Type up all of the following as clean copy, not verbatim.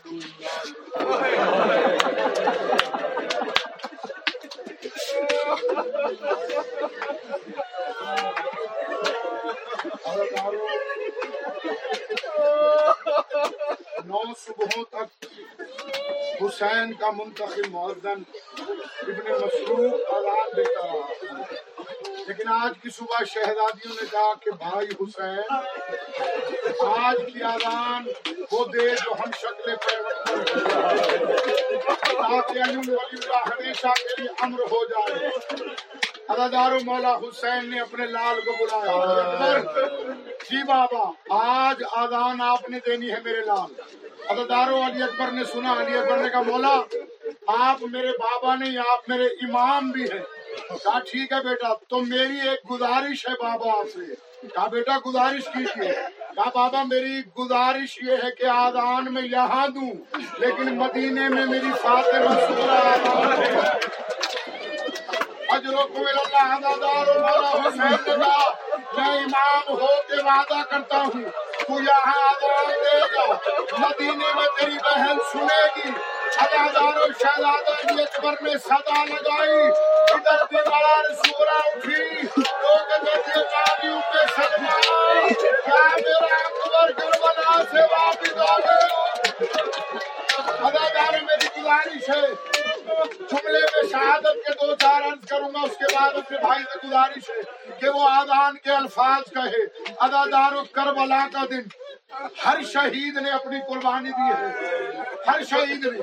نو صبحوں تک حسین کا منتخب مؤذن ابن مسروق اذان دیتا رہا، لیکن آج کی صبح شہزادیوں نے کہا کہ بھائی حسین آج کی اذان وہ دے جو ہم شکل پیغمبر ہمیشہ کے لیے امر ہو جائے۔ ادادار مولا حسین نے اپنے لال کو بلایا، جی بابا آج اذان آپ نے دینی ہے میرے لال۔ ادادارو علی اکبر نے سنا، علی اکبر نے کہا مولا آپ میرے بابا نہیں، آپ میرے امام بھی ہیں۔ کہا ٹھیک ہے بیٹا، تو میری ایک گزارش ہے بابا آپ سے۔ کہا بیٹا گزارش کیجیے۔ کہا بابا میری گزارش یہ ہے کہ آذان میں یہاں دوں، لیکن مدینے میں میری فاطمہ سورہ آذان ہے۔ اجرکم اللہ دادار مولا حسین نے کہا میں امام ہو کے وعدہ کرتا ہوں تو یہاں آذان دے گا، مدینے میں تیری بہن سنے گی۔ ہزاروں شہزادہ علی اکبر نے صدا لگائی، ادھر دیوار سورا اٹھی، لوگ بیٹھے تالیوں پہ سجنا، کیا میرا اکبر کربلا سے واپس آ گیا۔ اداکاروں میری گزارش ہے، جملے میں شہادت کے دو چار عرض کروں گا، اس کے بعد اپنے بھائی سے گزارش ہے کہ وہ آذان کے الفاظ کہے۔ اداکاروں کربلا کا دن ہر شہید نے اپنی قربانی دی ہے، ہر شہید نے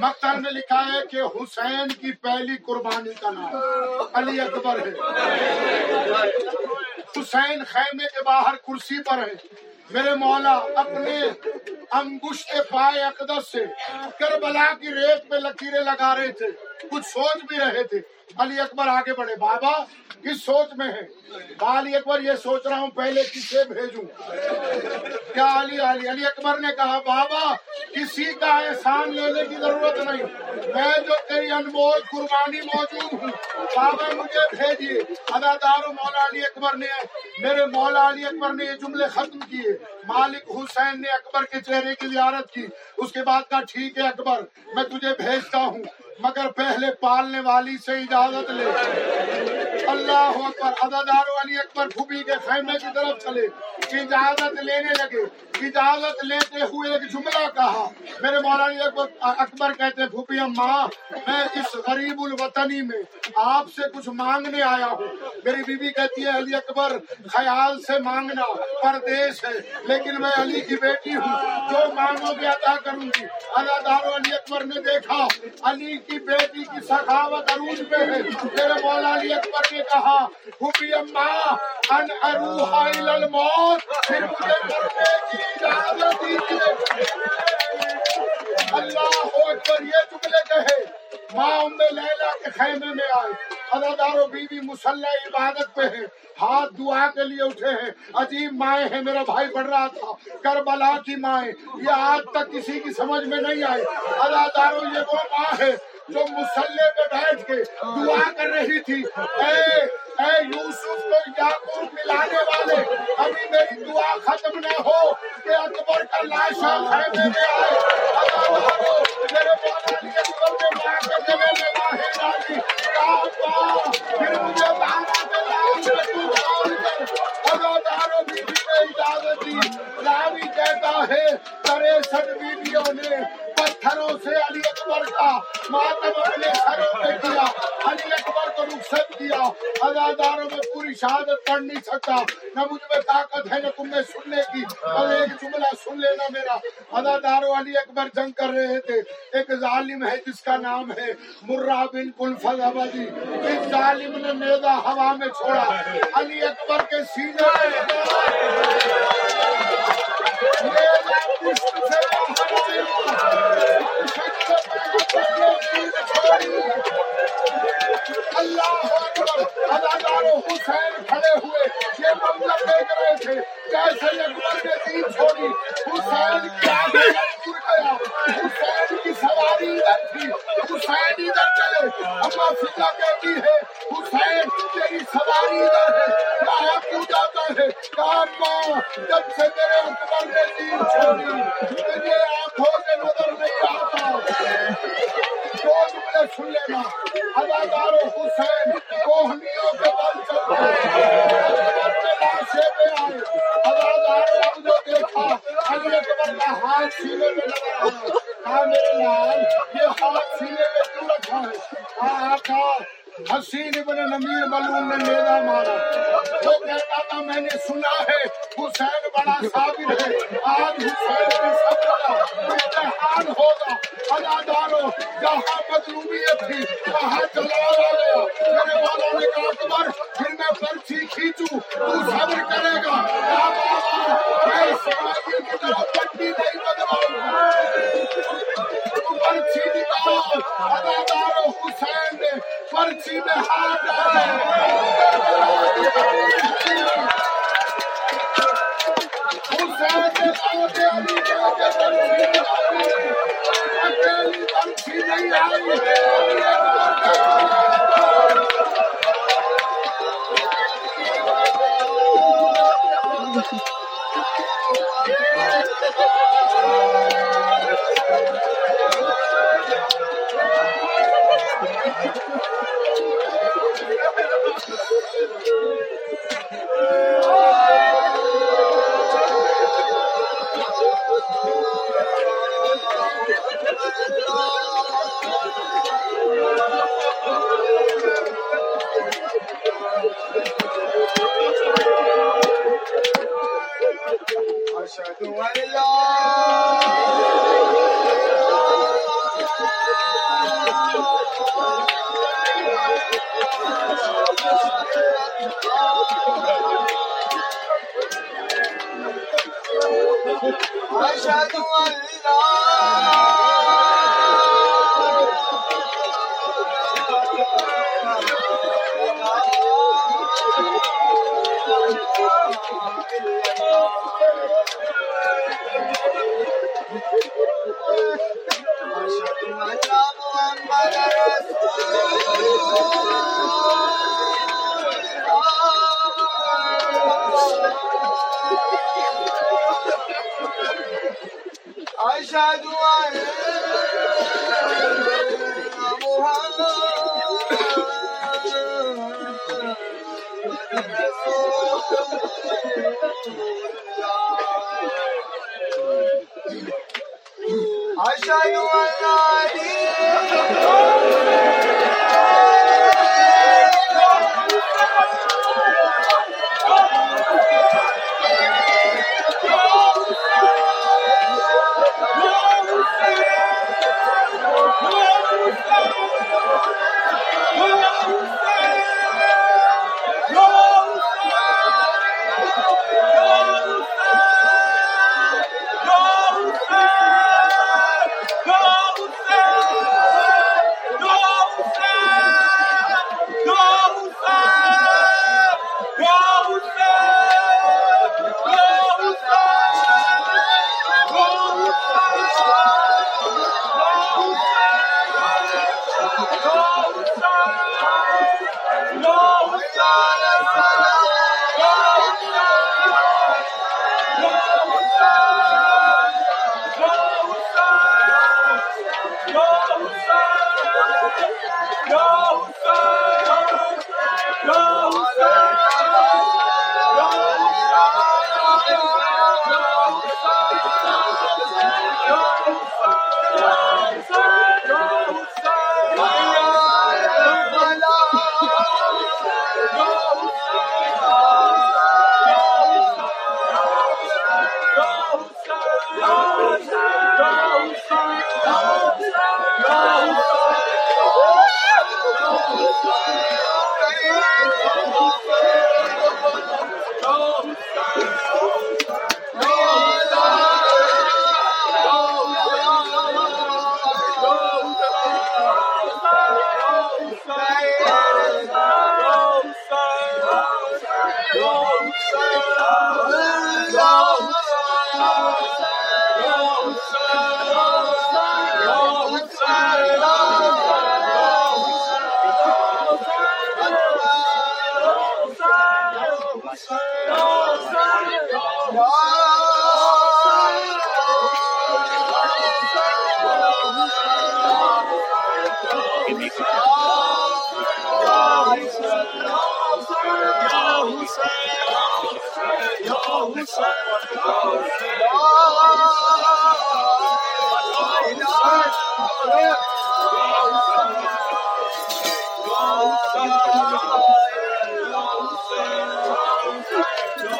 مقتل میں لکھا ہے کہ حسین کی پہلی قربانی کا نام علی اکبر ہے۔ حسین خیمے کے باہر کرسی پر ہے، میرے مولا اپنے انگشت پائے اقدس سے کربلا کی ریت پہ لکیریں لگا رہے تھے، کچھ سوچ بھی رہے تھے۔ علی اکبر آگے بڑھے، بابا کس سوچ میں ہے؟ علی اکبر یہ سوچ رہا ہوں پہلے کسے بھیجوں۔ کیا علی اکبر نے کہا بابا کسی کا احسان لینے کی ضرورت نہیں، میں جو تیری انمول قربانی موجود ہوں، بابا مجھے بھیجیے۔ ادادار مولا علی اکبر نے، میرے مولا علی اکبر نے یہ جملے ختم کیے۔ مالک حسین نے اکبر کے چہرے کی زیارت کی، اس کے بعد کہا ٹھیک ہے اکبر میں تجھے بھیجتا ہوں، مگر پہلے پالنے والی سے اجازت لے۔ اللہ اکبر۔ عزادار علی اکبر پھوپھی کے خیمے کی طرف چلے، اجازت لینے لگے، اجازت لیتے ہوئے ایک جملہ کہا۔ میرے مولا علی اکبر کہتے ہیں پھوپھی اماں میں اس غریب الوطنی میں آپ سے کچھ مانگنے آیا ہوں۔ میری بیوی کہتی ہے علی اکبر خیال سے مانگنا پردیش ہے، لیکن میں علی کی بیٹی ہوں، جو مانگو گے عطا کروں گی۔ عزادار علی اکبر نے دیکھا علی کی بیٹی کی سخاوت عروج پہ ہے۔ میرے مولا علی اکبر نے کہا پھوپھی اماں ان اروح الی الموت، پھر مجھے مرنے کی اجازت دیجیے۔ اللہ اکبر۔ یہ جملے کہے ماں ام لیلہ کے خیمے میں آئے، عزادارو بیوی مصلی عبادت پہ ہے، ہاتھ دعا کے لیے اٹھے ہیں۔ عجیب مائیں ہیں، میرا بھائی پڑھ رہا تھا، کربلا کی مائیں، یہ آج تک کسی کی سمجھ میں نہیں آئی۔ عزادارو یہ وہ ماں ہے جو مصلی پہ بیٹھ کے دعا کر رہی تھی، اے یوسف کو یعقوب ملانے والے ابھی میری دعا ختم نہ ہو کہ اکبر کا لاشا خیمے میں آئے۔ میرے مولا علی اکبر نے ماں کے گلے میں باہیں ڈالی، کہا ماں پھر مجھے بہارا پہ لاش میں تو ڈال کر عزادارو بیوی نے اجازت دی۔ راوی کہتا ہے تریسٹھ بیویوں نے پتھروں سے علی اکبر کا ماتم اپنے سروں پہ کیا، علی اکبر کو رخصت کیا۔ عزاداروں میں پوری شہادت پڑھ نہیں سکتا، نہ مجھ میں طاقت ہے نہ تم نے سننے کی، اور ایک جملہ سن لینا میرا۔ عزاداروں علی اکبر جنگ کر رہے تھے، ایک ظالم ہے جس کا نام ہے مرہ بن کلفز عبدی، اس ظالم نے میزا ہوا میں چھوڑا، علی اکبر کے سینے حسین کھڑے ہوئے، یہ منظر دیکھ رہے تھے کیسے اکبر نے تیر چھوڑی، حسین کی آنکھیں گر گیا، حسین کی سواری ادھر تھی، حسین ادھر چلے۔ اما فضا کہتی ہے حسین تیری سواری ادھر ہے، یہاں کیوں جاتا ہے؟ کہا ماں جب سے تیرے اکبر نے تیر چھوڑی میرے آنکھوں سے نظر نہیں والے سن لینا، اداکار حسین کوہنیوں کے بل چل رہے، دیکھا اگلے کا ہاتھ سینے میں لگا ہے، ہاں میرے لال یہ ہاتھ سینے میں کیوں رکھا ہے؟ ہاں آقا حسین ابن نمیر ملعون نے میرا مارا، وہ کہتا تھا میں نے سنا ہے حسین بڑا صابر ہے، آج حسین کی صبر امتحان ہوگا، اداداروں جہاں مظلومیت تھی وہاں جلال آ گیا، میرے والا نے کہا اکبر پھر میں پرچی کھینچوں تو صبر کرے گا، میں سماجی کی طرف پٹی نہیں بدلاؤں گا، پرچی نکال، اداداروں حسین نے پرچی میں ہاتھ ڈالا، حسین کے ساتھ علی جا کے پرچی نکالی، اکیلی پرچی نہیں آئی،